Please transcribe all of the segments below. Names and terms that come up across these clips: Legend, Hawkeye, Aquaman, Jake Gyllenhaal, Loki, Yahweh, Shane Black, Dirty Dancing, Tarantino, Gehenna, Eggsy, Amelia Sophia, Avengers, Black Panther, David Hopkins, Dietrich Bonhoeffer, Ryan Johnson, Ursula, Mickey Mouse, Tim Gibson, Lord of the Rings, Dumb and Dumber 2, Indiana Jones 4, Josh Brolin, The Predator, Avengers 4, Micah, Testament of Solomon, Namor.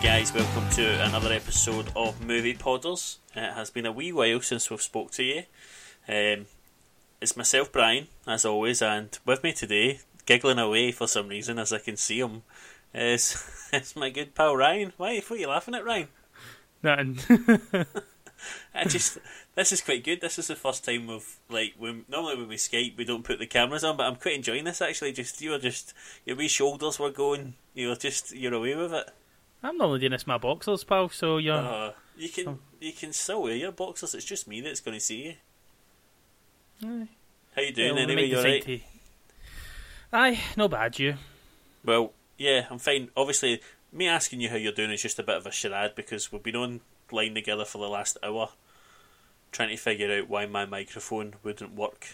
Hey guys, welcome to another episode of Movie Podders. It has been a wee while since we've spoke to you. It's myself, Brian, as always, and with me today, giggling away for some reason as I can see him, is my good pal Ryan. What are you laughing at, Ryan? Nothing. This is quite good. This is the first time normally when we Skype we don't put the cameras on, but I'm quite enjoying this actually. Your wee shoulders were going. You're away with it. I'm normally doing this with my boxers, pal. So you're. You can still wear your boxers. It's just me that's going to see you. Aye. How you doing anyway? You alright? Aye, no bad. You. Well, yeah, I'm fine. Obviously, me asking you how you're doing is just a bit of a charade because we've been online together for the last hour, trying to figure out why my microphone wouldn't work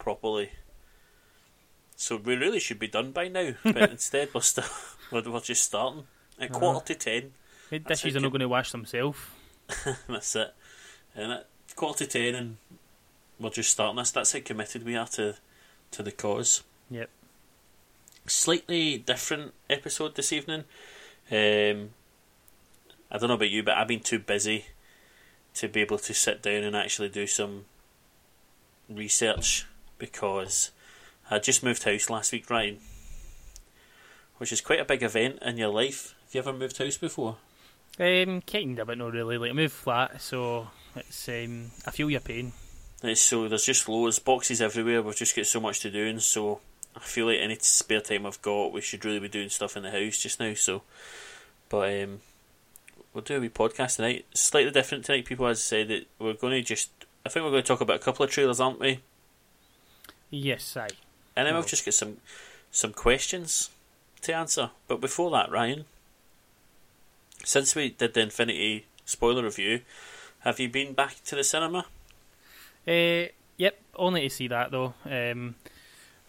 properly. So we really should be done by now, but instead we're just starting at quarter to 10. The dishes are not going to wash themselves. That's it. And at quarter to 10, and we're just starting this. That's how committed we are to the cause. Yep. Slightly different episode this evening. I don't know about you, but I've been too busy to be able to sit down and actually do some research because I just moved house last week, Ryan, which is quite a big event in your life. Have you ever moved house before? Kind of, but not really. I moved flat, so it's I feel your pain. So there's just loads, boxes everywhere. We've just got so much to do, and so I feel like any spare time I've got, we should really be doing stuff in the house just now. So, but we'll do a wee podcast tonight. Slightly different tonight. People, as I said, that I think we're going to talk about a couple of trailers, aren't we? Yes, aye. And then we'll just get some questions to answer. But before that, Ryan, since we did the Infinity spoiler review, have you been back to the cinema? Yep, only to see that though.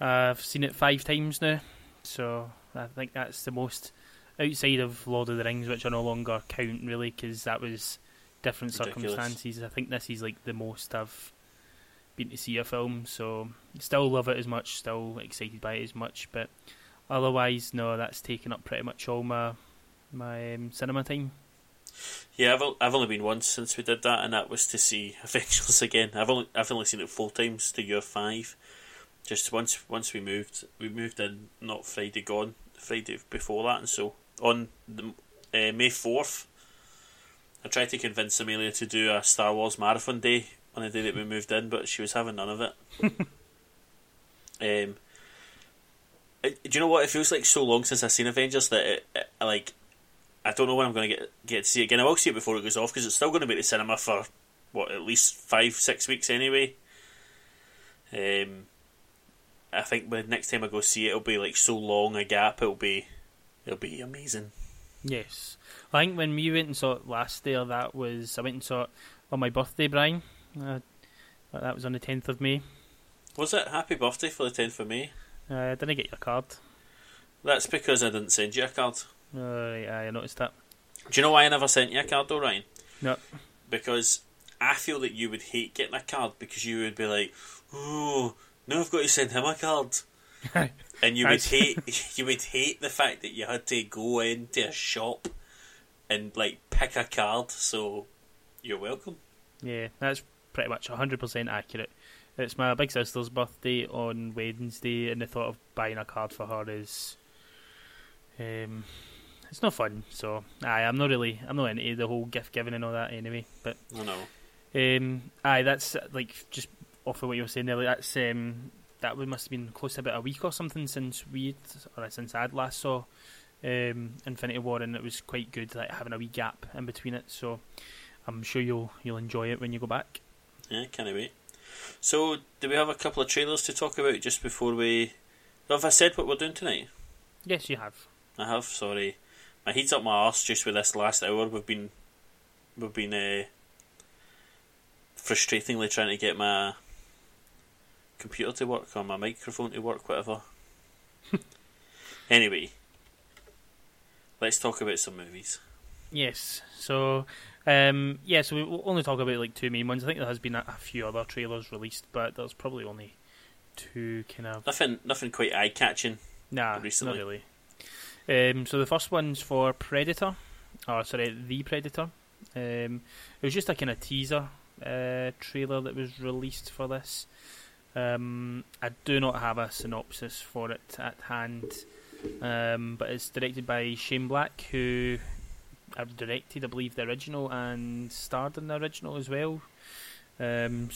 I've seen it 5 times now, so I think that's the most. Outside of Lord of the Rings, which I no longer count really because that was different circumstances. I think this is like the most I've been to see a film, so still love it as much, still excited by it as much, but otherwise no, that's taken up pretty much all my cinema time. Yeah, I've only been once since we did that, and that was to see Avengers again. I've only seen it 4 times to your 5. Just once we moved in, not Friday gone, Friday before that, and so on the, May 4th I tried to convince Amelia to do a Star Wars marathon day on the day that we moved in, but she was having none of it. Do you know what, it feels like so long since I've seen Avengers that I don't know when I'm going to get to see it again. I will see it before it goes off because it's still going to be at the cinema for at least 5-6 weeks anyway. I think the next time I go see it, it'll be like so long a gap. It'll be amazing. Yes, I think when we went and saw it last year, I went and saw it on my birthday, Brian. That was on the 10th of May. Was it? Happy birthday for the 10th of May. I didn't get your card. That's because I didn't send you a card. Right, I noticed that. Do you know why I never sent you a card, though, Ryan? No. Because I feel that you would hate getting a card because you would be like, "Ooh, no, I've got to send him a card," and you would hate the fact that you had to go into a shop and pick a card. So you're welcome. Yeah, that's pretty much 100% accurate. It's my big sister's birthday on Wednesday, and the thought of buying a card for her is, it's not fun. So I'm not into the whole gift giving and all that anyway. But I know. That's just. Off of what you were saying earlier, that's that must have been close to about a week or something since I'd last saw Infinity War, and it was quite good having a wee gap in between it. So I'm sure you'll enjoy it when you go back. Yeah, can't wait. So do we have a couple of trailers to talk about just before we? Have I said what we're doing tonight? Yes, you have. I have. Sorry, my heat's up my arse just with this last hour. We've been frustratingly trying to get my computer to work or my microphone to work, whatever. Anyway, let's talk about some movies. Yes, so so we'll only talk about 2 main ones. I think there has been a few other trailers released, but there's probably only 2 kind of nothing quite eye catching. Nah, recently. Not really. So the first one's for Predator, Oh, sorry, The Predator. It was just a kind of teaser trailer that was released for this. I do not have a synopsis for it at hand, but it's directed by Shane Black, who directed, I believe, the original and starred in the original as well. And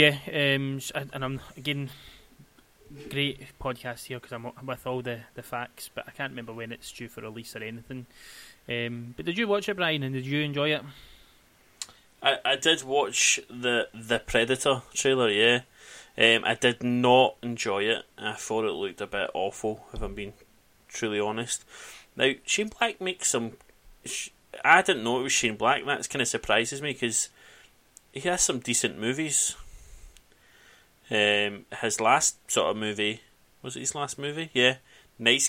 I'm again, great podcast here because I'm with all the facts, but I can't remember when it's due for release or anything. But did you watch it, Brian, and did you enjoy it? I did watch the Predator trailer, yeah. I did not enjoy it. I thought it looked a bit awful, if I'm being truly honest. Now, Shane Black makes some... I didn't know it was Shane Black. That kind of surprises me, because he has some decent movies. His last sort of movie... Was it his last movie? Yeah. The Nice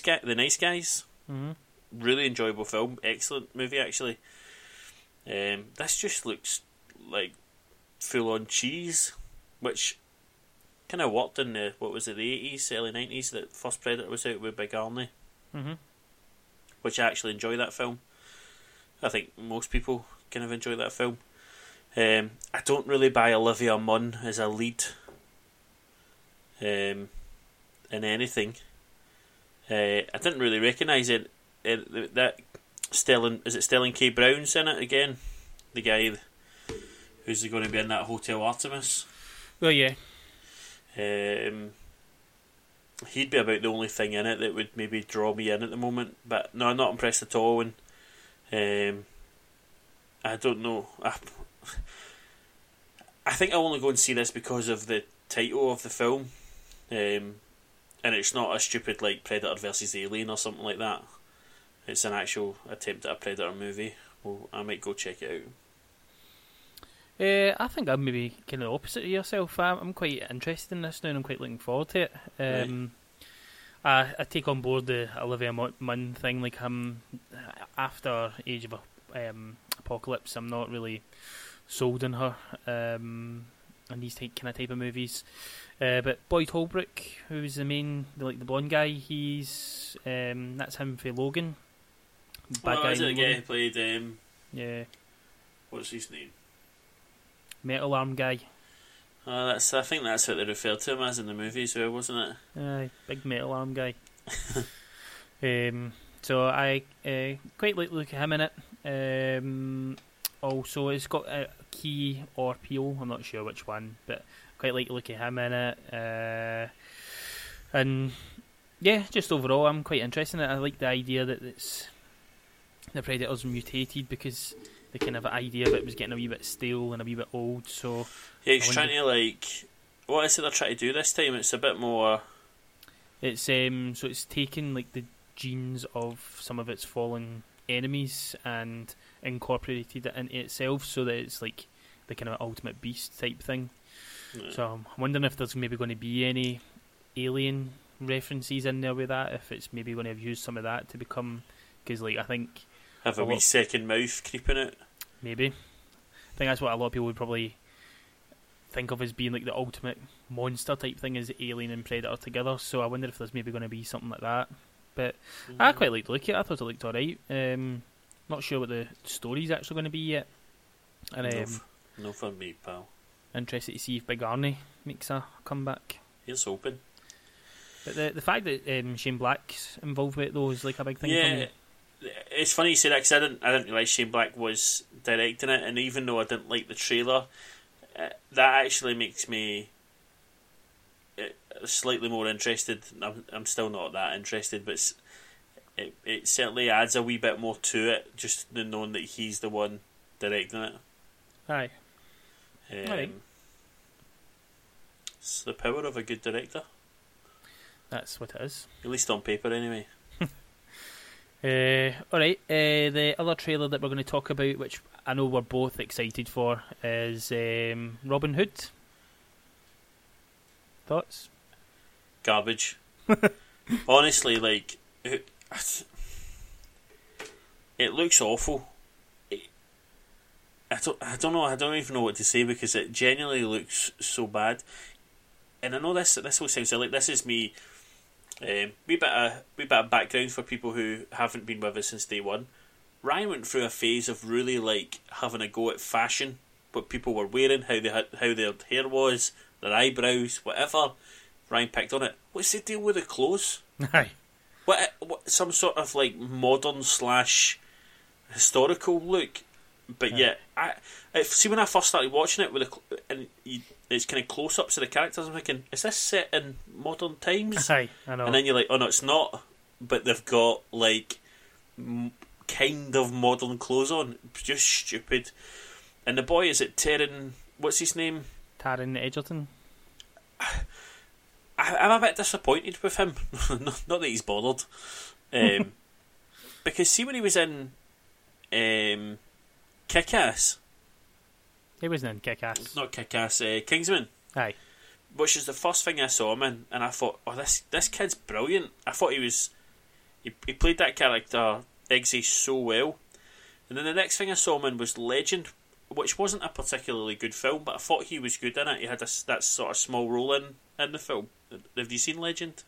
Guys. Mm-hmm. Really enjoyable film. Excellent movie, actually. This just looks like full-on cheese, which kind of worked in the 80s, early 90s, that first Predator was out with Big Arnie. Mm-hmm. Which I actually enjoy that film. I think most people kind of enjoy that film. I don't really buy Olivia Munn as a lead in anything. I didn't really recognise it. That Stellan K. Brown's in it again? The guy who's going to be in that Hotel Artemis. Well, yeah. He'd be about the only thing in it that would maybe draw me in at the moment. But no, I'm not impressed at all. And I don't know. I think I'll only go and see this because of the title of the film. And it's not a stupid like Predator versus Alien or something like that. It's an actual attempt at a Predator movie. Well, I might go check it out. I think I'm maybe kind of opposite of yourself. I'm quite interested in this now, and I'm quite looking forward to it. I take on board the Olivia Munn thing. Like, I'm after Age of Apocalypse, I'm not really sold on her and these type of movies. But Boyd Holbrook, who's the main, the blonde guy, he's that's him for Logan. Bad guy. Is it the guy who played? Yeah. What's his name? Metal arm guy. I think that's what they referred to him as in the movies, wasn't it? Aye, big metal arm guy. So I quite like the look at him in it. Also, it's got a Key or Peele, I'm not sure which one, but quite like the look at him in it. And yeah, just overall, I'm quite interested in it. I like the idea that the Predator's mutated, because the kind of idea of it was getting a wee bit stale and a wee bit old, so... Yeah, he's trying to, what is it they're trying to do this time? It's a bit more... It's, so it's taken, the genes of some of its fallen enemies and incorporated it into itself, so that it's, the kind of ultimate beast type thing. Yeah. So I'm wondering if there's maybe going to be any alien references in there with that, if it's maybe going to have used some of that to become... Because, I think... Have a wee second mouth creeping it. Maybe. I think that's what a lot of people would probably think of as being the ultimate monster type thing, is Alien and Predator together. So I wonder if there's maybe going to be something like that. But I quite liked the look at it. I thought it looked alright. Not sure what the story's actually going to be yet. And, no for me, pal. Interested to see if Big Arnie makes a comeback. It's open. But the fact that Shane Black's involved with it, though, is a big thing for me. It's funny you say that, because I didn't realise Shane Black was directing it, and even though I didn't like the trailer, that actually makes me slightly more interested. I'm still not that interested, but it certainly adds a wee bit more to it, just knowing that he's the one directing it. Aye. Aye. It's the power of a good director. That's what it is. At least on paper, anyway. Alright, the other trailer that we're going to talk about, which I know we're both excited for, is Robin Hood. Thoughts? Garbage. Honestly, it looks awful. I don't know, I don't even know what to say, because it genuinely looks so bad. And I know this all sounds silly, this is me... wee bit of background for people who haven't been with us since day one. Ryan went through a phase of really like having a go at fashion, what people were wearing, how they had, how their hair was, their eyebrows, whatever. Ryan picked on it. What's the deal with the clothes? Aye. What some sort of like modern / historical look, but see when I first started watching it with the it's kind of close ups of the characters, I'm thinking, is this set in modern times? Aye, I know. And then you're like, oh no, it's not. But they've got like kind of modern clothes on. It's just stupid. And the boy, is it Taron? What's his name? Taron Egerton. I'm a bit disappointed with him. Not that he's bothered, because see when he was in Kick-Ass. He wasn't in Kick-Ass. Not Kick-Ass. Kingsman. Aye. Which is the first thing I saw him in, and I thought, oh, this kid's brilliant. I thought he was. He played that character Eggsy so well, and then the next thing I saw him in was Legend, which wasn't a particularly good film, but I thought he was good in it. He had that sort of small role in the film. Have you seen Legend?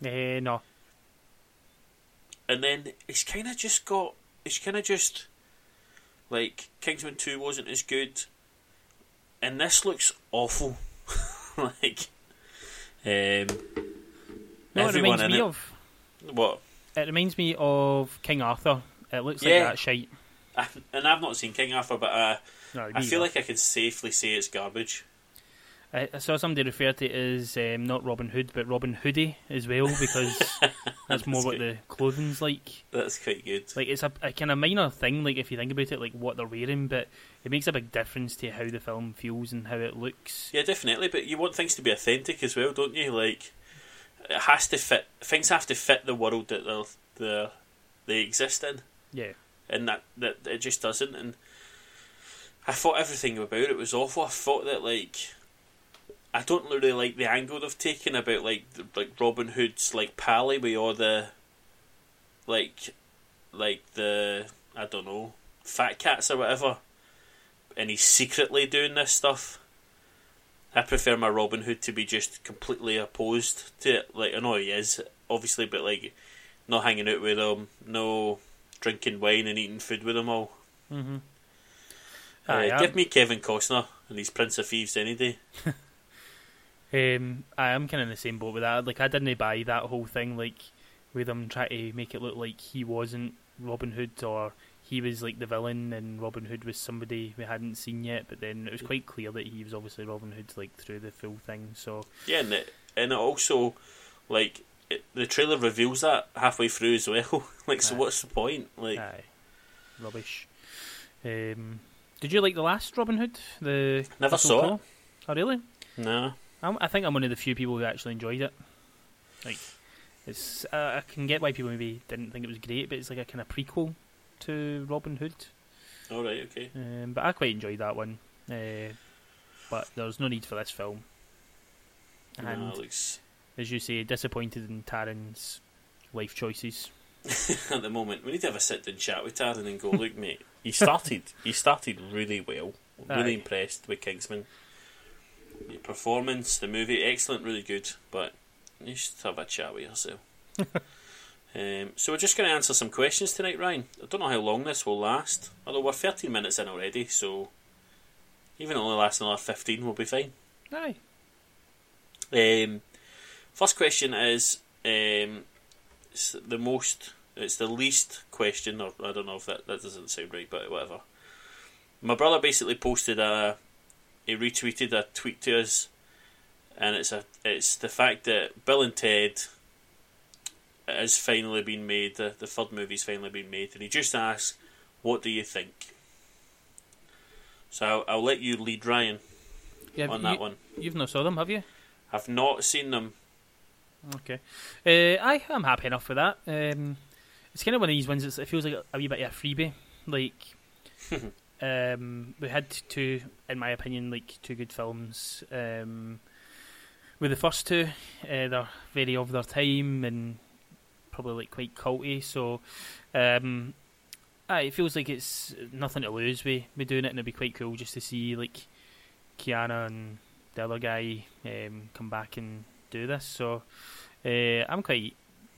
No. And then he's kind of just like Kingsman 2 wasn't as good, and this looks awful. Like, no, it reminds me of what? It reminds me of King Arthur. It looks like that shite. And I've not seen King Arthur, but I feel like I can safely say it's garbage. I saw somebody refer to it as not Robin Hood, but Robin Hoodie as well, because that's more what the clothing's like. That's quite good. Like, it's a kind of minor thing, like if you think about it, like what they're wearing, but it makes a big difference to how the film feels and how it looks. Yeah, definitely. But you want things to be authentic as well, don't you? Like, it has to fit. Things have to fit the world that they exist in. Yeah. And that it just doesn't. And I thought everything about it was awful. I thought that like. I don't really like the angle they've taken about like Robin Hood's like pally with all the like the I don't know fat cats or whatever, and he's secretly doing this stuff. I prefer my Robin Hood to be just completely opposed to it. Like, I know he is obviously, but like not hanging out with them, no drinking wine and eating food with them all. Mm-hmm. Give me Kevin Costner and his Prince of Thieves any day. I am kind of in the same boat with that. Like, I didn't buy that whole thing, like with him trying to make it look like he wasn't Robin Hood, or he was like the villain and Robin Hood was somebody we hadn't seen yet. But then it was quite clear that he was obviously Robin Hood, like through the full thing. So yeah, and it also like the trailer reveals that halfway through as well. Like, so what's the point? Like, rubbish. Did you like the last Robin Hood? The never saw it. Oh really? No. I think I'm one of the few people who actually enjoyed it. Like, it's I can get why people maybe didn't think it was great, but it's like a kind of prequel to Robin Hood. All right, okay. But I quite enjoyed that one. But there's no need for this film. And as you say, disappointed in Taron's life choices. At the moment, we need to have a sit down chat with Taron and go, look, mate. He started really well. I'm really impressed with Kingsman. The performance, the movie, excellent, really good, but you should have a chat with yourself. So we're just going to answer some questions tonight, Ryan. I don't know how long this will last, although we're 13 minutes in already, so even if it only lasts another 15, we'll be fine. Aye. First question is it's the least question, or I don't know if that doesn't sound right, but whatever. My brother basically posted he retweeted a tweet to us, and it's the fact that Bill and Ted has finally been made. The third movie's finally been made, and he just asked, "What do you think?" So I'll let you lead, Ryan, on that one. You've not saw them, have you? I've not seen them. Okay, I'm happy enough with that. It's kind of one of these ones. It feels like a wee bit of a freebie, like. We had two, in my opinion, like two good films. With the first two, they're very of their time and probably like quite culty. So, it feels like it's nothing to lose with doing it, and it'd be quite cool just to see like Keanu and the other guy come back and do this. So, I'm quite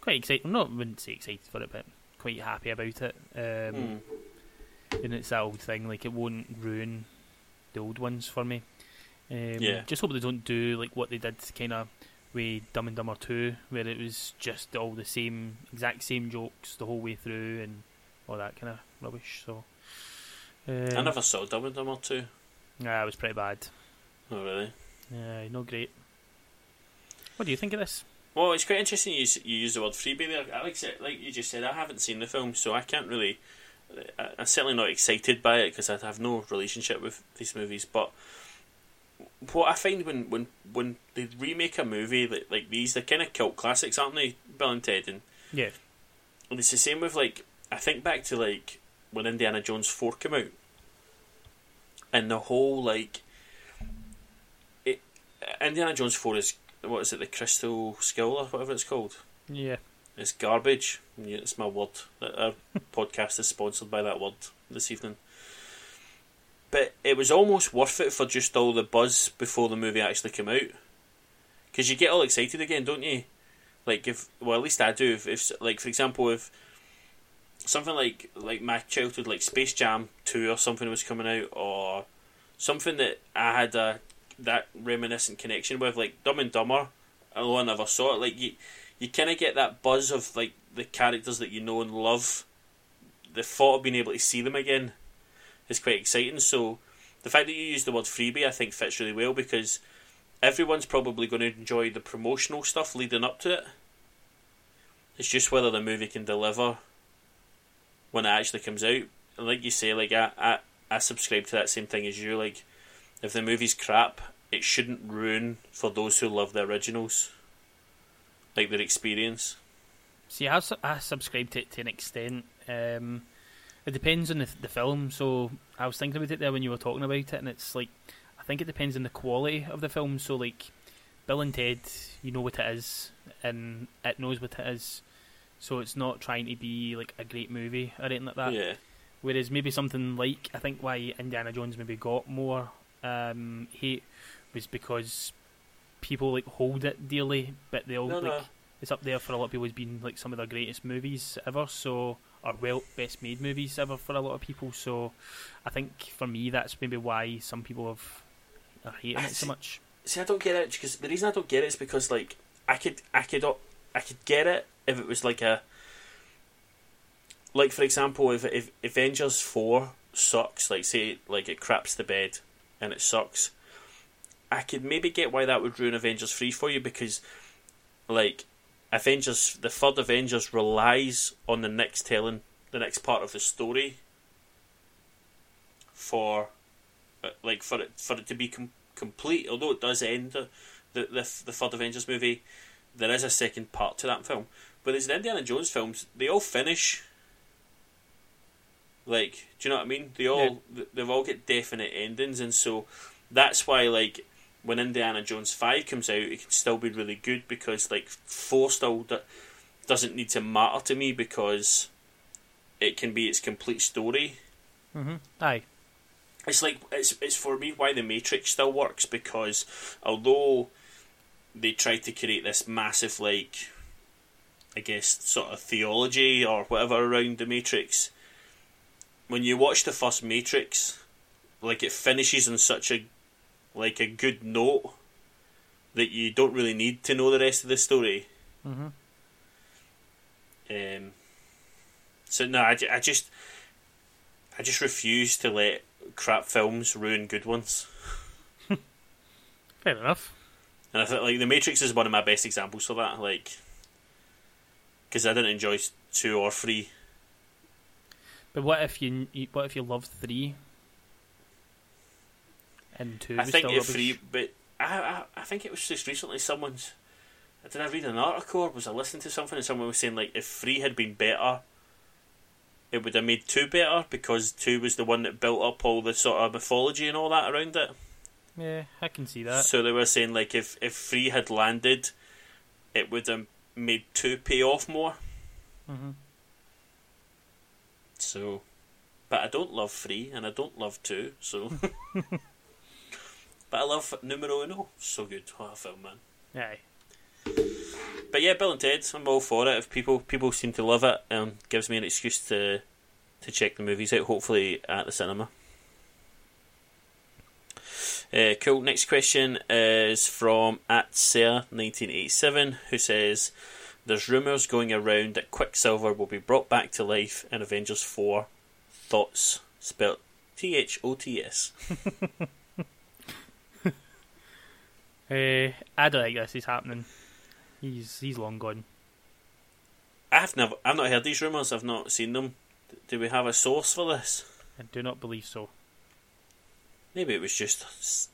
excited. I wouldn't say excited for it, but quite happy about it and it's that old thing, like it won't ruin the old ones for me. Just hope they don't do like what they did kind of with Dumb and Dumber 2, where it was just all the same, exact same jokes the whole way through and all that kind of rubbish. So I never saw Dumb and Dumber 2. Nah, it was pretty bad. Oh really? Yeah, not great. What do you think of this? Well, it's quite interesting you use the word freebie there, Alex. Like you just said, I haven't seen the film, so I can't really... I'm certainly not excited by it, because I have no relationship with these movies, but what I find when they remake a movie like these, they're kind of cult classics, aren't they? Bill and Ted. And it's the same with, like, I think back to, like, when Indiana Jones 4 came out, and the whole, like... Indiana Jones 4 is... What is it, the Crystal Skull or whatever it's called? Yeah. It's garbage. Yeah, it's my word. Our podcast is sponsored by that word this evening. But it was almost worth it for just all the buzz before the movie actually came out. Because you get all excited again, don't you? Like, at least I do. If like, for example, if something like my childhood, like Space Jam 2 or something was coming out, or something that I had that reminiscent connection with, like Dumb and Dumber, although I never saw it, like you kind of get that buzz of like the characters that you know and love. The thought of being able to see them again is quite exciting, so the fact that you use the word freebie I think fits really well, because everyone's probably going to enjoy the promotional stuff leading up to it. It's just whether the movie can deliver when it actually comes out. And like you say, like I subscribe to that same thing as you, like if the movie's crap, it shouldn't ruin for those who love the originals, like their experience. See, I subscribe to it to an extent. It depends on the film. So I was thinking about it there when you were talking about it, and it's like I think it depends on the quality of the film. So like Bill and Ted, you know what it is, and it knows what it is. So it's not trying to be like a great movie or anything like that. Yeah. Whereas maybe something like, I think why Indiana Jones maybe got more hate was because people like hold it dearly, but they all it's up there for a lot of people as being like some of the greatest movies ever, so, or best made movies ever for a lot of people. So I think for me that's maybe why some people are hating it so much. See, I don't get it, because the reason I don't get it is because like I could get it if it was like a, like for example if Avengers 4 sucks, like say like it craps the bed and it sucks, I could maybe get why that would ruin Avengers 3 for you, because like Avengers, the third Avengers relies on the next part of the story for it to be complete. Although it does end the third Avengers movie, there is a second part to that film. But as the Indiana Jones films, they all finish. Like, do you know what I mean? They've all got definite endings, and so that's why, like, when Indiana Jones 5 comes out, it can still be really good, because like 4 still doesn't need to matter to me, because it can be its complete story. Mhm. Aye. It's like it's for me why The Matrix still works, because although they tried to create this massive, like, I guess sort of theology or whatever around The Matrix. When you watch the first Matrix, like, it finishes on such a, like, a good note that you don't really need to know the rest of the story. Mm-hmm. So no, I just refuse to let crap films ruin good ones. Fair enough. And I think like The Matrix is one of my best examples for that, like, because I didn't enjoy 2 or 3. But what if you loved 3 and 2? I think it's 3, but I think it was just recently someone's. Did I read an article or was I listening to something and someone was saying like if 3 had been better, it would have made 2 better, because 2 was the one that built up all the sort of mythology and all that around it. Yeah, I can see that. So they were saying like if 3 had landed, it would have made 2 pay off more. Mm-hmm. So, but I don't love 3 and I don't love 2, so but I love numero uno. So good. What a film, man. Aye. But yeah, Bill and Ted, I'm all for it. If people seem to love it, gives me an excuse to check the movies out, hopefully at the cinema. Cool. Next question is from @Sarah1987, who says, "There's rumours going around that Quicksilver will be brought back to life in Avengers 4. Thoughts?" Spelled THOTS. I don't think this is happening. He's long gone. I've not heard these rumours. I've not seen them. Do we have a source for this? I do not believe so. Maybe it was just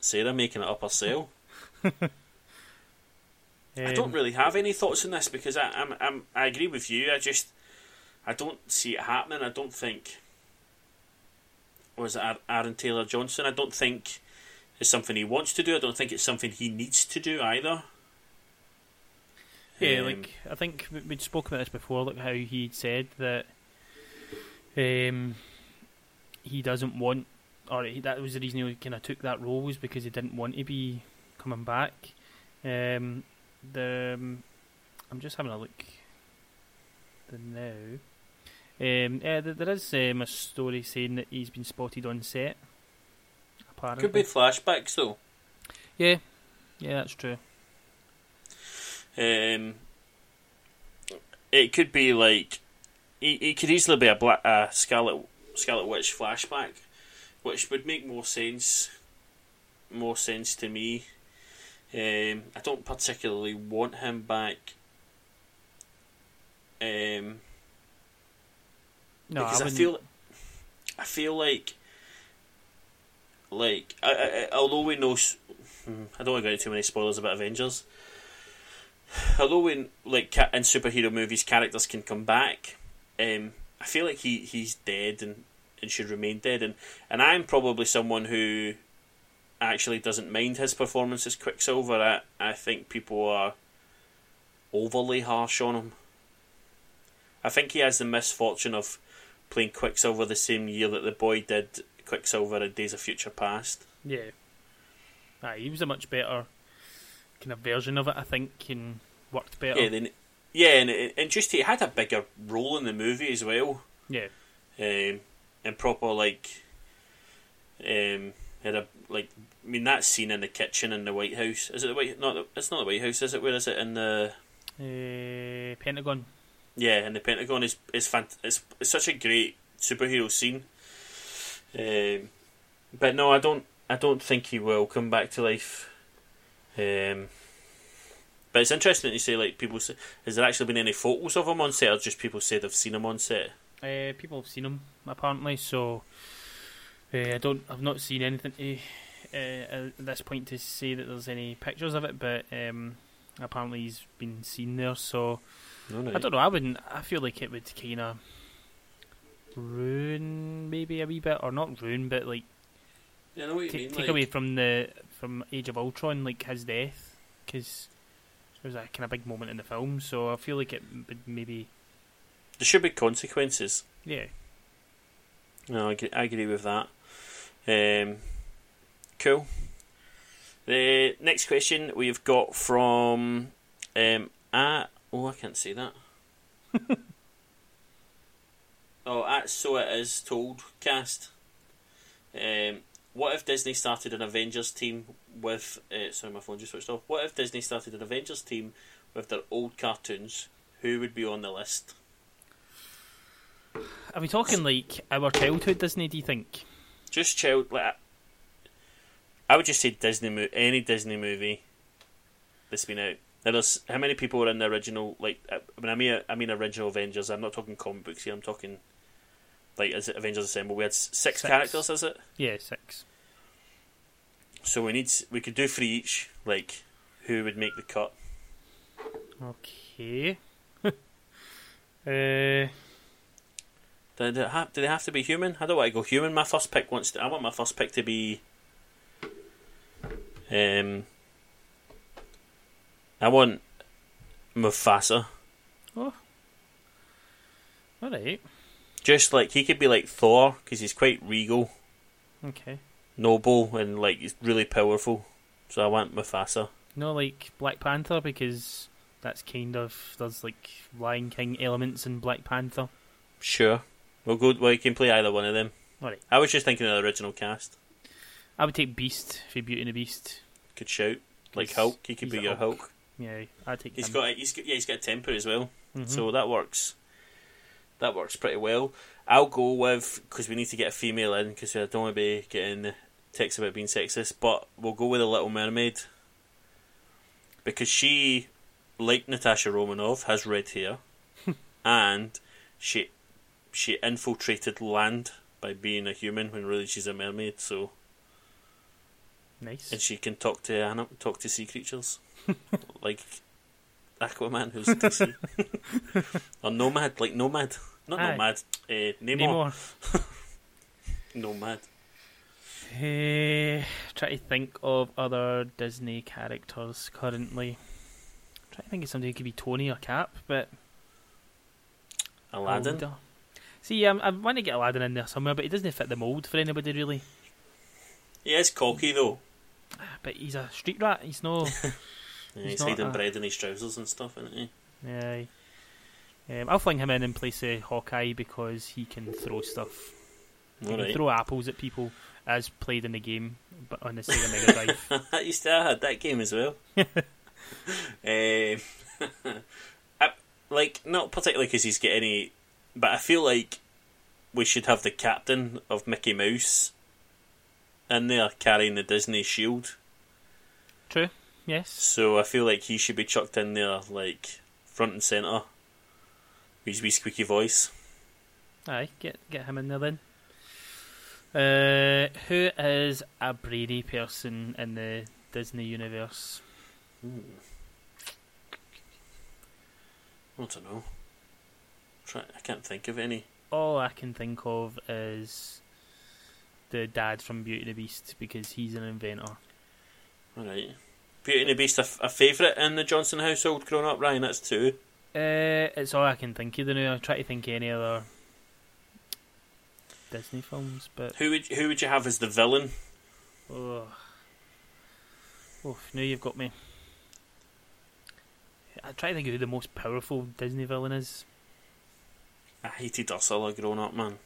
Sarah making it up herself. I don't really have any thoughts on this because I agree with you. I don't see it happening. I don't think. Was it Aaron Taylor Johnson? I don't think it's something he wants to do. I don't think it's something he needs to do either. Yeah, I think we'd spoken about this before. Like how he'd said that he doesn't want. Or that was the reason he kind of took that role, was because he didn't want to be coming back. I'm just having a look now. There is a story saying that he's been spotted on set. Apparently, could be flashbacks though. Yeah, that's true. It could be like it could easily be a Scarlet Witch flashback, which would make more sense to me. I don't particularly want him back. No, because I feel like although we know, I don't want to go into too many spoilers about Avengers. Although we like in superhero movies, characters can come back. I feel like he's dead and should remain dead. And I'm probably someone who actually doesn't mind his performance as Quicksilver. I think people are overly harsh on him. I think he has the misfortune of playing Quicksilver the same year that the boy did Quicksilver in Days of Future Past. Yeah. He was a much better kind of version of it, I think, and worked better. And just he had a bigger role in the movie as well. Yeah. And proper that scene in the kitchen in the White House. Is it the White? Not it's not the White House, is it? Where is it? In the Pentagon. Yeah, in the Pentagon is such a great superhero scene. But no, I don't think he will come back to life. But it's interesting that you say people say, has there actually been any photos of him on set, or just people say they've seen him on set? People have seen him apparently, so I've not seen anything at this point to say that there's any pictures of it, but apparently he's been seen there. So no. I don't know. I feel like it would kind of ruin maybe a wee bit, or not ruin, but take away from Age of Ultron, his death, because it was a kind of big moment in the film. So I feel like it would maybe. There should be consequences. Yeah. No, I agree with that. Cool. The next question we've got from I can't see that. So it is told cast. What if Disney started an Avengers team with? Sorry, my phone just switched off. What if Disney started an Avengers team with their old cartoons? Who would be on the list? Are we talking our childhood Disney, do you think? Just I would just say Disney, any Disney movie that's been out. Now there's, how many people were in the original, I mean original Avengers, I'm not talking comic books here, I'm talking is it Avengers Assemble? We had six characters, is it? Yeah, six. So we could do three each, who would make the cut? Okay. Do they have to be human? I don't want to go human. I want my first pick to be. I want Mufasa. Oh, all right. Just he could be Thor because he's quite regal. Okay. Noble and he's really powerful, so I want Mufasa. No, Black Panther because That's kind of, there's like Lion King elements in Black Panther. Sure. We'll go, well, you can play either one of them. Alright. I was just thinking of the original cast. I would take Beast for Beauty and the Beast. Good shout. Like Hulk, he could be your Hulk. Yeah, I'd take him. He's got a temper as well. Mm-hmm. So that works. That works pretty well. I'll go with, because we need to get a female in, because I don't want to be getting texts about being sexist, but we'll go with the Little Mermaid, because she, like Natasha Romanoff, has red hair, and she infiltrated land by being a human when really she's a mermaid. So nice, and she can talk to sea creatures, like Aquaman, who's DC, or Nomad, like Nomad. Not Aye. Nomad. Namor. Nomad. Trying to think of other Disney characters currently. Trying to think of somebody who could be Tony or Cap, but Aladdin. Older. See, I want to get Aladdin in there somewhere, but he doesn't fit the mould for anybody really. He is cocky though. But he's a street rat. He's no. He's hiding bread in his trousers and stuff, isn't he? Yeah. I'll fling him in place of Hawkeye because he can throw stuff. He can throw apples at people, as played in the game, but on the Sega Mega Drive. I had that game as well. Like, not particularly because he's got any, but I feel like we should have the captain of Mickey Mouse in there carrying the Disney shield. True, yes. So I feel like he should be chucked in there, like, front and centre. His wee squeaky voice. Aye, get him in there then. Who is a brainy person in the Disney universe? I don't know. I can't think of any. All I can think of is the dad from Beauty and the Beast, because he's an inventor. Alright. Beauty and the Beast, a favourite in the Johnson household growing up, Ryan? That's two. It's all I can think of now. I try to think of any other Disney films, but who would you have as the villain? Oh, now you've got me. I try to think of who the most powerful Disney villain is. I hated Ursula growing up, man.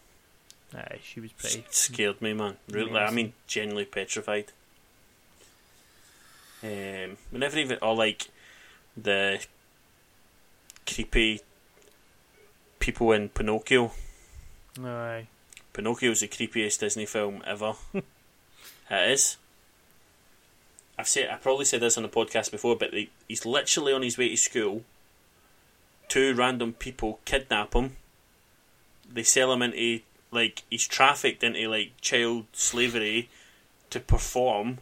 Aye, she was pretty. She scared me, man. Really, I mean, genuinely petrified. Whenever even, or like the creepy people in Pinocchio. Aye. Pinocchio's the creepiest Disney film ever. It is. I probably said this on the podcast before, but he's literally on his way to school. Two random people kidnap him. They sell him into, like, he's trafficked into, like, child slavery to perform.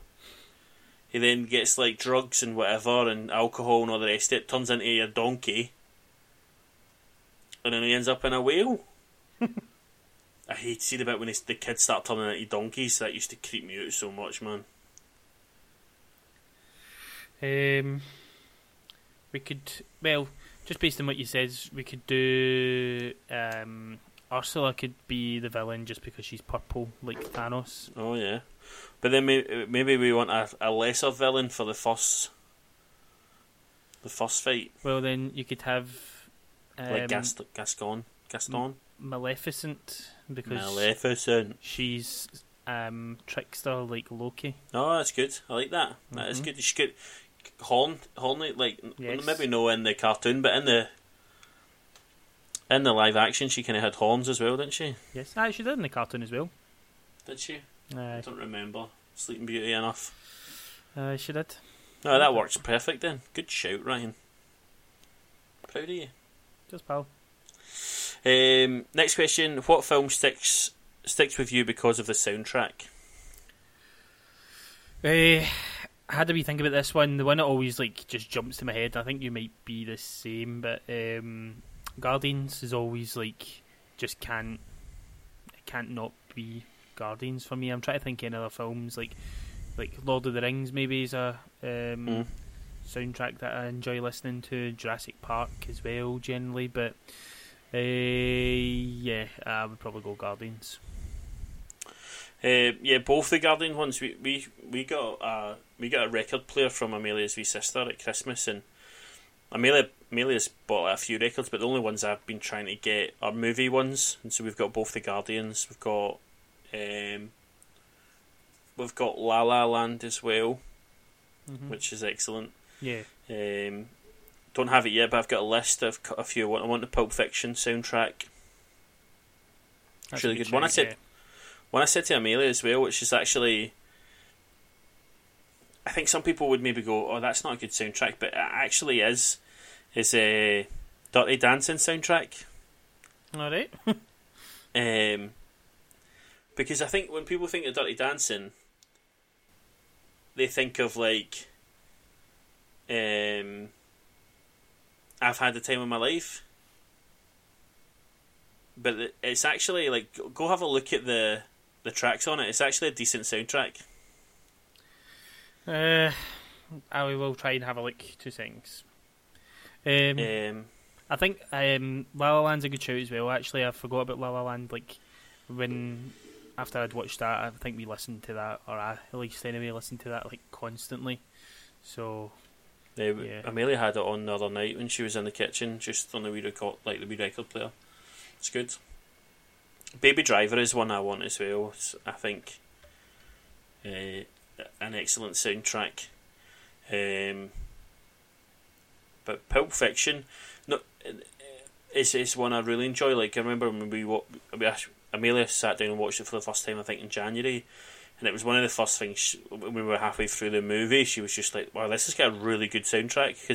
He then gets, like, drugs and whatever and alcohol and all the rest of it. Turns into a donkey. And then he ends up in a whale. I hate seeing the bit when the kids start turning into donkeys. That used to creep me out so much, man. We could, well, just based on what you said, we could do Ursula could be the villain just because she's purple, like Thanos. Oh yeah, but then maybe we want a lesser villain for the first fight. Well, then you could have like Gaston. Maleficent, because she's trickster like Loki. Oh, that's good. I like that. Mm-hmm. That is good. She could horny, like, yes. Maybe no in the cartoon, but in the live action she kind of had horns as well, didn't she? Yes, she did in the cartoon as well. Did she? I don't remember Sleeping Beauty enough. She did. No, that works perfect then. Good shout, Ryan. Proud of you. Just pal. Next question. What film sticks with you because of the soundtrack? I had a wee think about this one. The one that always, like, just jumps to my head, I think you might be the same, but Guardians is always, like, just can't not be Guardians for me. I'm trying to think of any other films, like Lord of the Rings maybe is a soundtrack that I enjoy listening to. Jurassic Park as well generally, but yeah, I would probably go Guardians. Yeah, both the Guardian ones. We got a record player from Amelia's wee sister at Christmas, and Amelia's bought a few records, but the only ones I've been trying to get are movie ones, and so we've got both the Guardians, we've got La La Land as well, mm-hmm. which is excellent. Yeah. Don't have it yet, but I've got a list. I've cut a few. I want the Pulp Fiction soundtrack. That's really good. One I said to Amelia as well, which is actually, I think some people would maybe go, "Oh, that's not a good soundtrack," but it actually is a Dirty Dancing soundtrack. All right. Because I think when people think of Dirty Dancing, they think of like, I've had the time of my life. But it's actually, like, go have a look at the tracks on it. It's actually a decent soundtrack. I will try and have a look. 2 things. I think La La Land's a good shout as well. Actually, I forgot about La La Land. Like, after I'd watched that, I think we listened to that, or I at least anyway listened to that, like, constantly. So... yeah. Amelia had it on the other night when she was in the kitchen, just on the wee record, like the wee record player. It's good. Baby Driver is one I want as well. It's, I think, an excellent soundtrack. But Pulp Fiction, no, is one I really enjoy. Like, I remember when Amelia sat down and watched it for the first time, I think in January. And it was one of the first things when we were halfway through the movie. She was just like, "Wow, this has got a really good soundtrack."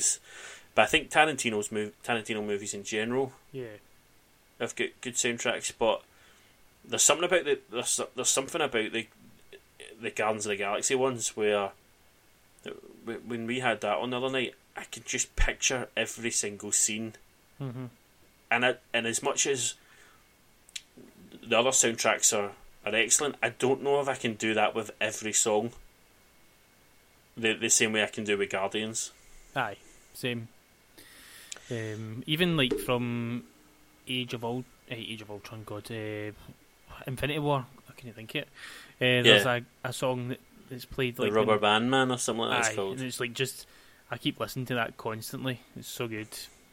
But I think Tarantino movies in general, yeah, have good soundtracks. But there's something about the Guardians of the Galaxy ones where when we had that on the other night, I could just picture every single scene, mm-hmm. and as much as the other soundtracks are excellent, I don't know if I can do that with every song the same way I can do with Guardians. Aye, same. Even like from Age of Ultron, Infinity War, I can't think of it. There's a song that's played like the Rubber Band Man or something like that. It's called. And it's like, just I keep listening to that constantly. It's so good.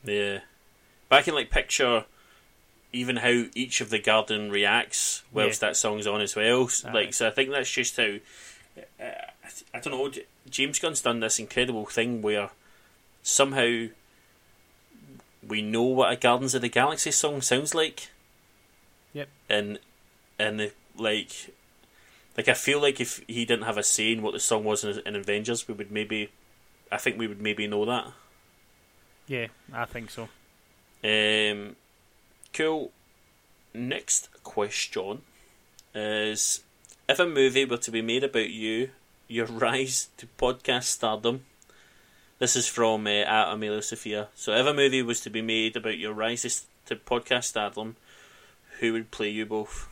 Yeah, but I can like picture even how each of the garden reacts whilst that song's on as well. So I think that's just how... I don't know, James Gunn's done this incredible thing where somehow we know what a Guardians of the Galaxy song sounds like. Yep. And I feel like if he didn't have a say in what the song was in Avengers, I think we would maybe know that. Yeah, I think so. Cool. Next question is, if a movie were to be made about you, your rise to podcast stardom. This is from Amelia Sophia. So, if a movie was to be made about your rise to podcast stardom, who would play you both?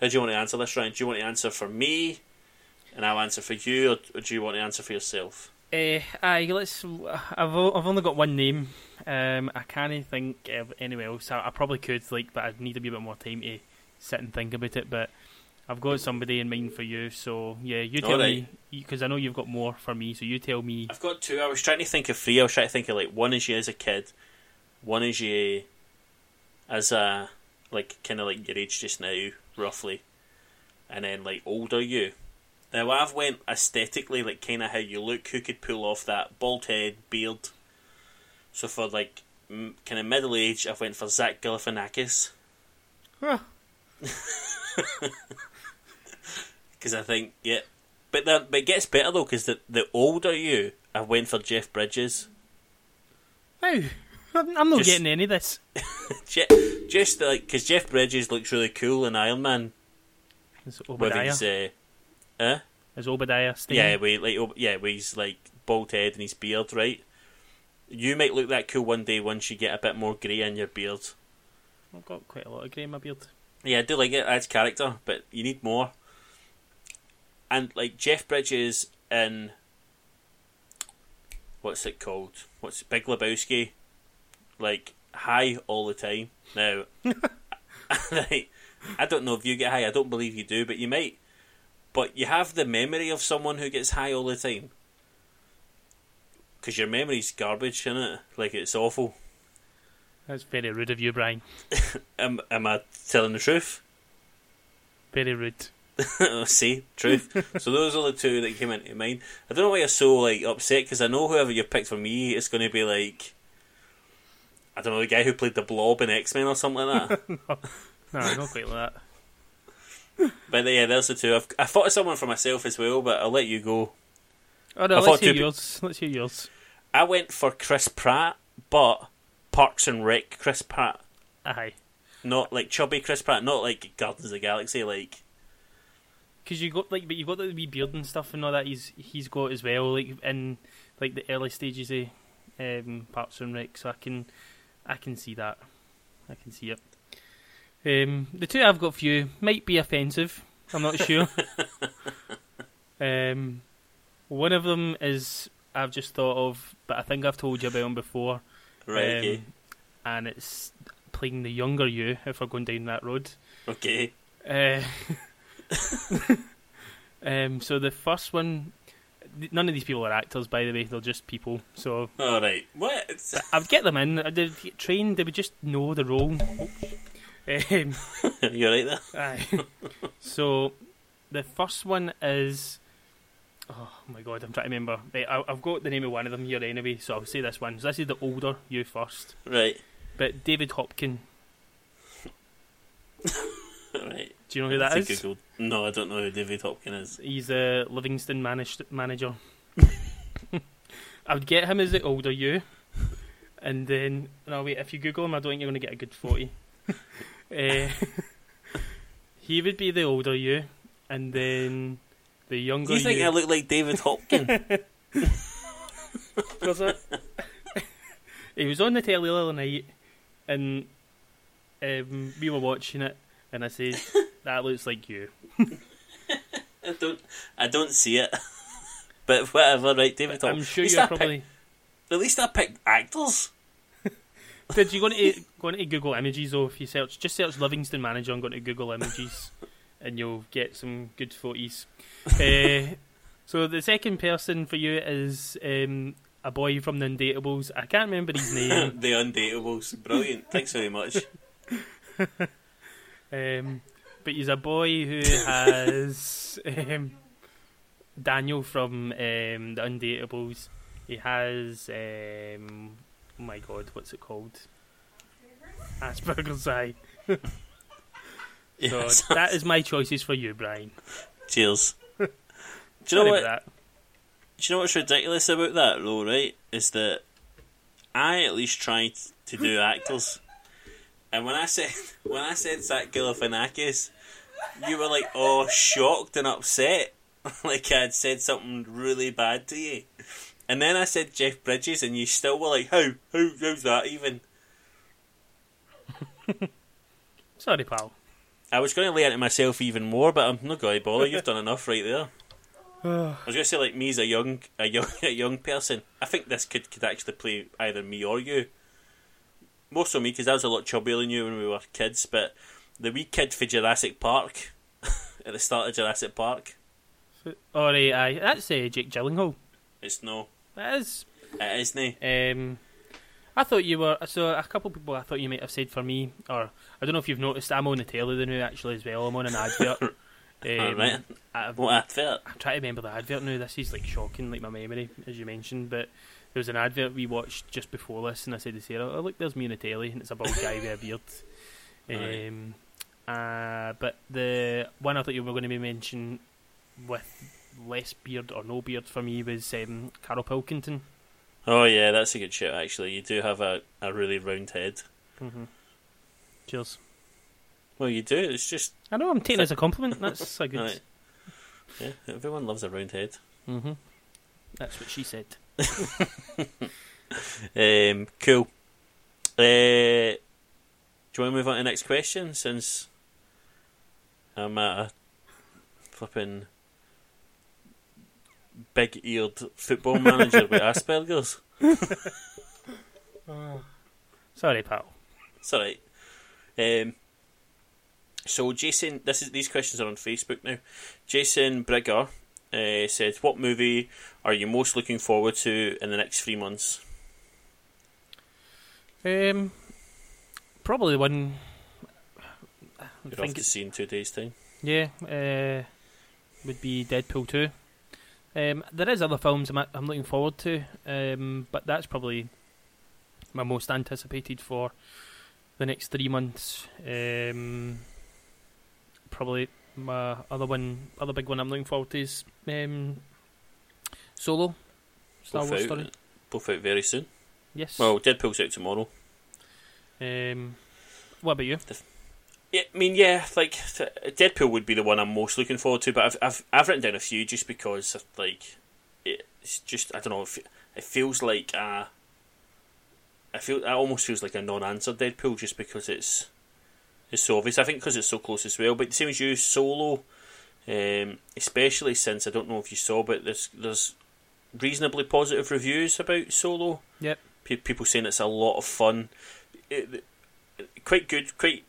How do you want to answer this, Ryan? Do you want to answer for me, and I'll answer for you, or do you want to answer for yourself? I've only got one name. I can't think of anyone else. I probably could, like, but I'd need a bit more time to sit and think about it. But I've got somebody in mind for you, so yeah, you tell me, because I know you've got more for me. So you tell me. I've got 2. I was trying to think of 3. I was trying to think of like one is you as a kid, one is you as a like kind of like your age just now, roughly, and then like older you. Now I've went aesthetically, like kind of how you look, who could pull off that bald head, beard. So for like kind of middle age, I've went for Zach Galifianakis. Huh. Because I think, yeah. But it gets better though, because the older you, I went for Jeff Bridges. Wow. I'm not getting any of this. Just like, because Jeff Bridges looks really cool in Iron Man. It's Obadiah. With his, as Obadiah Stane. Yeah, where he's like bald head and his beard, right? You might look that cool one day once you get a bit more grey in your beard. I've got quite a lot of grey in my beard. Yeah, I do like it. Adds character, but you need more. And like Jeff Bridges in what's it called? What's it? Big Lebowski? Like high all the time. Now, like, I don't know if you get high. I don't believe you do, but you might. But you have the memory of someone who gets high all the time. because your memory's garbage, innit? Like, it's awful. That's very rude of you, Brian. Am I telling the truth? Very rude. See? Truth. So those are the two that came into mind. I don't know why you're so, like, upset, because I know whoever you picked for me is going to be, like... I don't know, the guy who played the Blob in X-Men or something like that? No, not quite like that. But yeah, there's the two. I thought of someone for myself as well, but I'll let you go. Oh no, let's hear yours. I went for Chris Pratt, but Parks and Rec Chris Pratt. Aye. Not like chubby Chris Pratt, not like Guardians of the Galaxy, like... Because you got, like, but you got the wee beard and stuff and all that he's got as well, like, in, like, the early stages of Parks and Rec, so I can see that. I can see it. The two I've got for you might be offensive. I'm not sure. One of them is, I've just thought of, but I think I've told you about him before. Right, okay. And it's playing the younger you, if we're going down that road. Okay. So the first one... None of these people are actors, by the way. They're just people. So, all right, what? I'd get them in. They'd get trained. They would just know the role. You right there? Aye. So, the first one is... Oh my god, I'm trying to remember. Right, I've got the name of one of them here anyway, so I'll say this one. So this is the older you first. Right. But David Hopkins. Right. Do you know who that is? Googled. No, I don't know who David Hopkins is. He's a Livingston manager. I would get him as the older you, and then no wait. If you Google him, I don't think you're going to get a good 40. He would be the older you, and then the younger. Do you think I look like David Hopkins? He was on the telly the other night, and we were watching it. And I said, that looks like you. I don't see it. But whatever, right, David Hopkins. I'm sure you're probably... At least I picked actors. Did you go into Google Images, though, if you search? Just search Livingston Manager and go into Google Images, and you'll get some good 40s. So the second person for you is a boy from The Undateables. I can't remember his name. The Undateables. Brilliant. Thanks very much. But he's a boy who has Daniel from The Undateables. He has oh my god, what's it called? Asperger's eye. Yeah, so that is my choices for you, Brian. Cheers. Do you know what's ridiculous about that though, right? Is that I at least tried to do actors. And when I said Zach Galifianakis, you were like, oh, shocked and upset, like I'd said something really bad to you. And then I said Jeff Bridges, and you still were like, how's that even? Sorry, pal. I was going to lay into myself even more, but I'm not going to bother. You've done enough right there. I was going to say, like, me as a young person. I think this could actually play either me or you. More so me, because I was a lot chubbier than you when we were kids, but the wee kid for Jurassic Park, at the start of Jurassic Park. Oh, right, aye. That's Jake Gyllenhaal. It's no. It is. It isn't. I thought you were... So, a couple of people I thought you might have said for me, or I don't know if you've noticed, I'm on the telly now, actually, as well. I'm on an advert. Right. What advert? I'm trying to remember the advert now. This is, like, shocking, like, my memory, as you mentioned, but... There was an advert we watched just before this, and I said to Sarah, oh, look, there's me on the telly, and it's a bald guy with a beard. But the one I thought you were going to be mentioning with less beard or no beard for me was Carol Pilkington. Oh, yeah, that's a good shout, actually. You do have a really round head. Mm-hmm. Cheers. Well, you do, it's just... I know, I'm taking it as a compliment. That's a good... Right. Yeah, everyone loves a round head. Mm-hmm. That's what she said. Cool. Do you want to move on to the next question? Since I'm at a flipping big-eared football manager with Asperger's. Sorry, pal. It's alright. So Jason, these questions are on Facebook now. Jason Brigger said, what movie are you most looking forward to in the next 3 months? Probably one... You're off to see in 2 days' time. Yeah, would be Deadpool 2. There is other films I'm looking forward to, but that's probably my most anticipated for the next 3 months. Probably my other big one I'm looking forward to is Solo. Star Wars story. Both out very soon. Yes. Well, Deadpool's out tomorrow. What about you? Like Deadpool would be the one I'm most looking forward to, but I've written down a few just because like it's just I don't know. It feels like it almost feels like a non-answer Deadpool just because it's so obvious. I think because it's so close as well. But the same as you, Solo, especially since I don't know if you saw, but there's reasonably positive reviews about Solo. Yep. People saying it's a lot of fun. Quite good. Quite.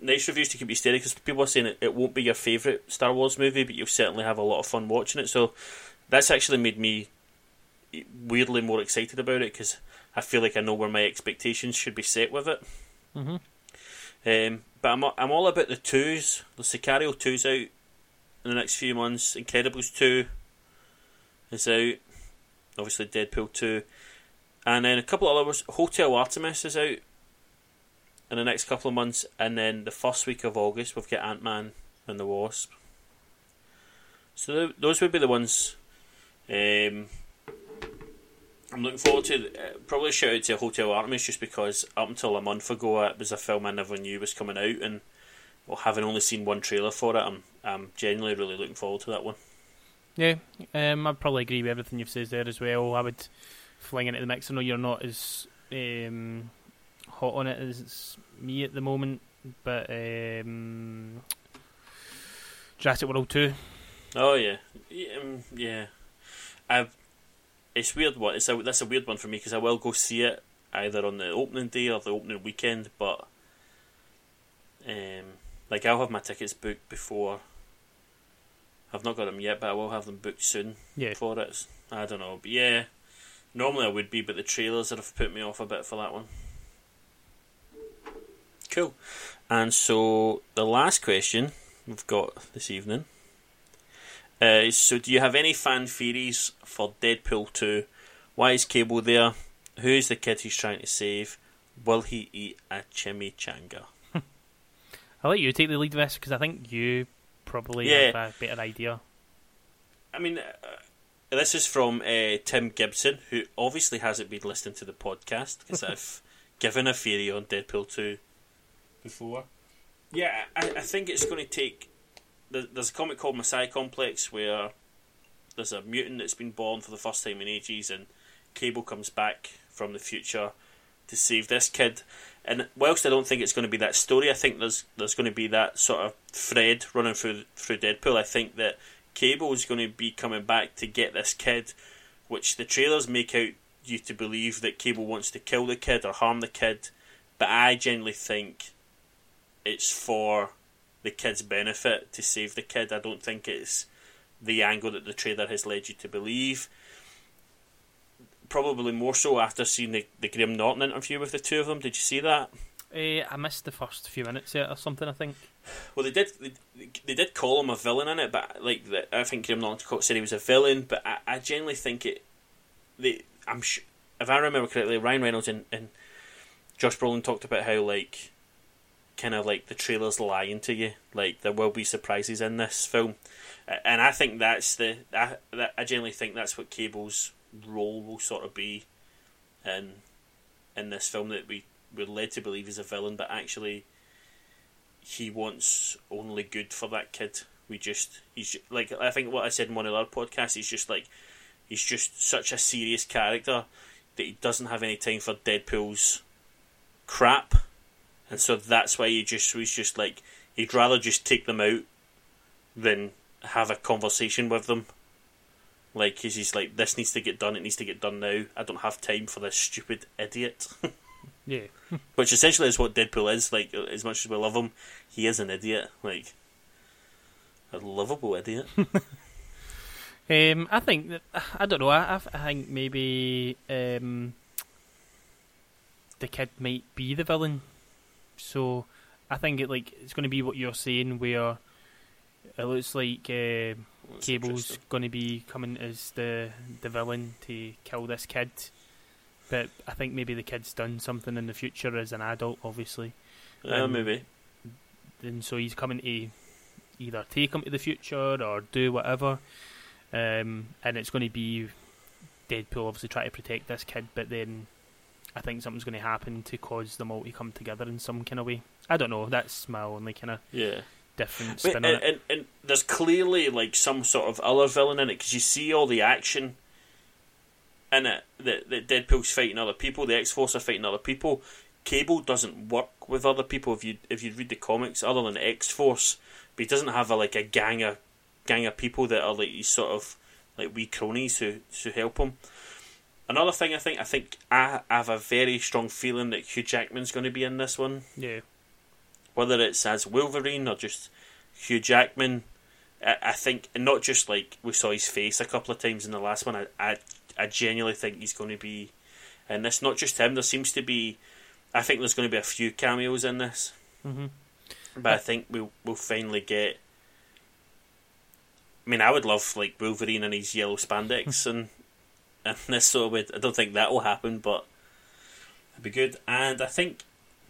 Nice reviews to keep you steady because people are saying it won't be your favourite Star Wars movie, but you'll certainly have a lot of fun watching it. So that's actually made me weirdly more excited about it because I feel like I know where my expectations should be set with it. Mm-hmm. But I'm all about the twos. The Sicario 2's out in the next few months. Incredibles 2 is out. Obviously Deadpool 2. And then a couple of others. Hotel Artemis is out in the next couple of months, and then the first week of August we've got Ant-Man and the Wasp. So those would be the ones I'm looking forward to. Probably shout out to Hotel Artemis just because up until a month ago it was a film I never knew was coming out, and well, having only seen one trailer for it, I'm genuinely really looking forward to that one. Yeah, I'd probably agree with everything you've said there as well. I would fling it into the mix. I know you're not as... hot on it as it's me at the moment, but Jurassic World 2. Oh yeah. It's weird. That's a weird one for me because I will go see it either on the opening day or the opening weekend, but like I'll have my tickets booked before. I've not got them yet, but I will have them booked soon. Yeah. For it, I don't know, but yeah, normally I would be, but the trailers that have put me off a bit for that one. Cool. And so the last question we've got this evening is, so do you have any fan theories for Deadpool 2? Why is Cable there? Who is the kid he's trying to save? Will he eat a chimichanga? I'll let you take the lead with this because I think you probably have a better idea. I mean, this is from Tim Gibson, who obviously hasn't been listening to the podcast because I've given a theory on Deadpool 2 before. Yeah, I think it's going to take... There's a comic called Messiah Complex where there's a mutant that's been born for the first time in ages, and Cable comes back from the future to save this kid. And whilst I don't think it's going to be that story, I think there's going to be that sort of thread running through Deadpool. I think that Cable is going to be coming back to get this kid, which the trailers make out you to believe that Cable wants to kill the kid or harm the kid, but I genuinely think it's for the kid's benefit to save the kid. I don't think it's the angle that the trailer has led you to believe. Probably more so after seeing the Graham Norton interview with the two of them. Did you see that? I missed the first few minutes yet or something, I think. Well, they did call him a villain in it, but like I think Graham Norton said he was a villain, but I genuinely think it... if I remember correctly, Ryan Reynolds and Josh Brolin talked about how like... kind of like the trailer's lying to you, like there will be surprises in this film, and I think that's I generally think that's what Cable's role will sort of be in this film, that we're led to believe he's a villain, but actually he wants only good for that kid. He's like, I think what I said in one of our podcasts, he's just such a serious character that he doesn't have any time for Deadpool's crap. And so that's why he's just like, he'd rather just take them out than have a conversation with them. Like, he's just like, this needs to get done, it needs to get done now. I don't have time for this stupid idiot. Yeah. Which essentially is what Deadpool is. Like, as much as we love him, he is an idiot. Like, A lovable idiot. I think that, I don't know. I think maybe the kid might be the villain. So I think it it's going to be what you're saying, where it looks like Cable's going to be coming as the villain to kill this kid. But I think maybe the kid's done something in the future as an adult, obviously. Yeah, maybe. And so he's coming to either take him to the future or do whatever. And it's going to be Deadpool obviously trying to protect this kid, but then I think something's going to happen to cause them all to come together in some kind of way. I don't know. That's my only kind of different spin on it. And there's clearly some sort of other villain in it, because you see all the action in it. That Deadpool's fighting other people. The X-Force are fighting other people. Cable doesn't work with other people. If you read the comics, other than X-Force, but he doesn't have a gang of people that are these sort of wee cronies who help him. Another thing, I think I have a very strong feeling that Hugh Jackman's going to be in this one. Yeah. Whether it's as Wolverine or just Hugh Jackman, I think, and not just we saw his face a couple of times in the last one. I genuinely think he's going to be in this. Not just him. There seems to be. I think there's going to be a few cameos in this. Mm-hmm. But I think we'll finally get. I mean, I would love Wolverine and his yellow spandex and this sort of way. I don't think that will happen, but it'd be good. And I think,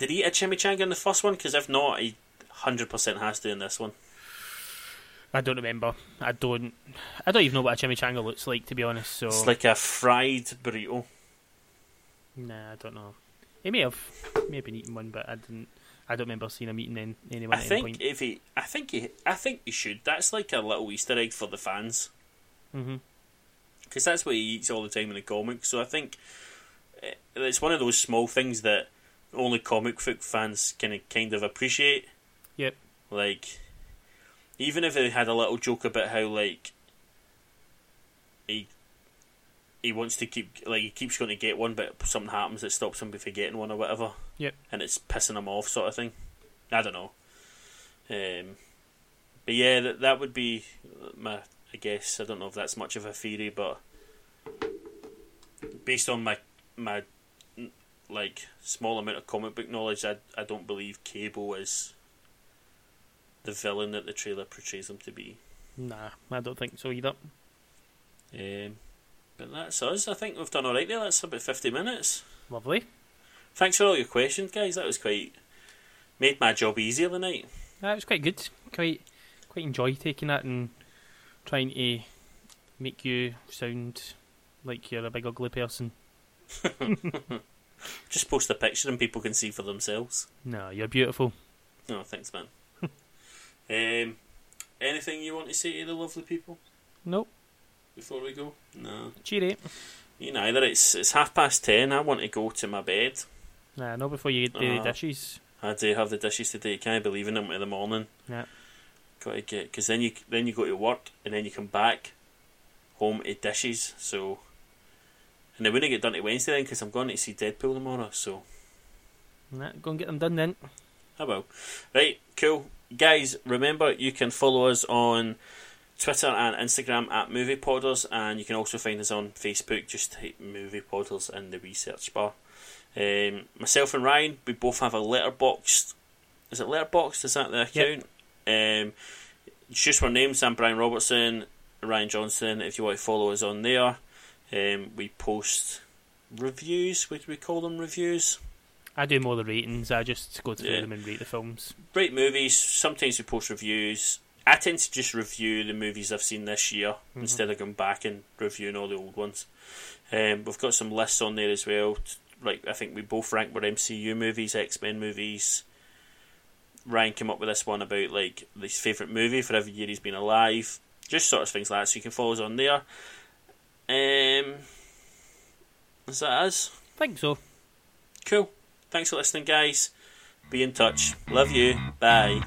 did he eat a chimichanga in the first one? Because if not, he 100% has to in this one. I don't remember. I don't even know what a chimichanga looks like, to be honest. So it's like a fried burrito. Nah, I don't know. He may have been eating one, but I didn't. I don't remember seeing him eating anyone. I think he should. That's a little Easter egg for the fans. Mm-hmm. Because that's what he eats all the time in the comics. So I think it's one of those small things that only comic book fans can kind of appreciate. Yep. Even if they had a little joke about how he wants to keep he keeps going to get one, but something happens that stops him from getting one or whatever. Yep. And it's pissing him off, sort of thing. I don't know. But yeah, that would be my. I guess I don't know if that's much of a theory, but based on my small amount of comic book knowledge, I don't believe Cable is the villain that the trailer portrays him to be. Nah, I don't think so either. But that's us. I think we've done alright there. That's about 50 minutes. Lovely. Thanks for all your questions, guys. That was made my job easier tonight. That was quite good. Quite enjoy taking that and trying to make you sound like you're a big ugly person. Just post a picture and people can see for themselves. No, you're beautiful. Oh, thanks, man. Anything you want to say to the lovely people? Nope. Before we go? No. Cheery. You neither. It's 10:30. I want to go to my bed. Nah, not before you do the dishes. I do have the dishes today. Can't believe in them in the morning. Yeah. Got to get, because then you go to work and then you come back home to dishes. So, and they wouldn't get done to Wednesday then, because I'm going to see Deadpool tomorrow. So, nah, go and get them done then. I will. Right, cool. Guys, remember you can follow us on Twitter and Instagram at MoviePodders, and you can also find us on Facebook. Just type MoviePodders in the research bar. Myself and Ryan, we both have a Letterboxd. Is it Letterboxd? Is that the account? Yep. It's just our names. I'm Brian Robertson, Ryan Johnson. If you want to follow us on there, we post reviews. Would we call them reviews? I do more the ratings. I just go through them and rate the films. Rate movies. Sometimes we post reviews. I tend to just review the movies I've seen this year instead of going back and reviewing all the old ones. We've got some lists on there as well. I think we both rank with MCU movies, X-Men movies. Ryan came up with this one about his favourite movie for every year he's been alive. Just sort of things like that. So you can follow us on there. Is that us? I think so. Cool. Thanks for listening, guys. Be in touch. Love you. Bye.